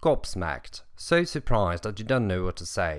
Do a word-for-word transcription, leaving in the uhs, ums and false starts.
Gobsmacked, so surprised that you don't know what to say.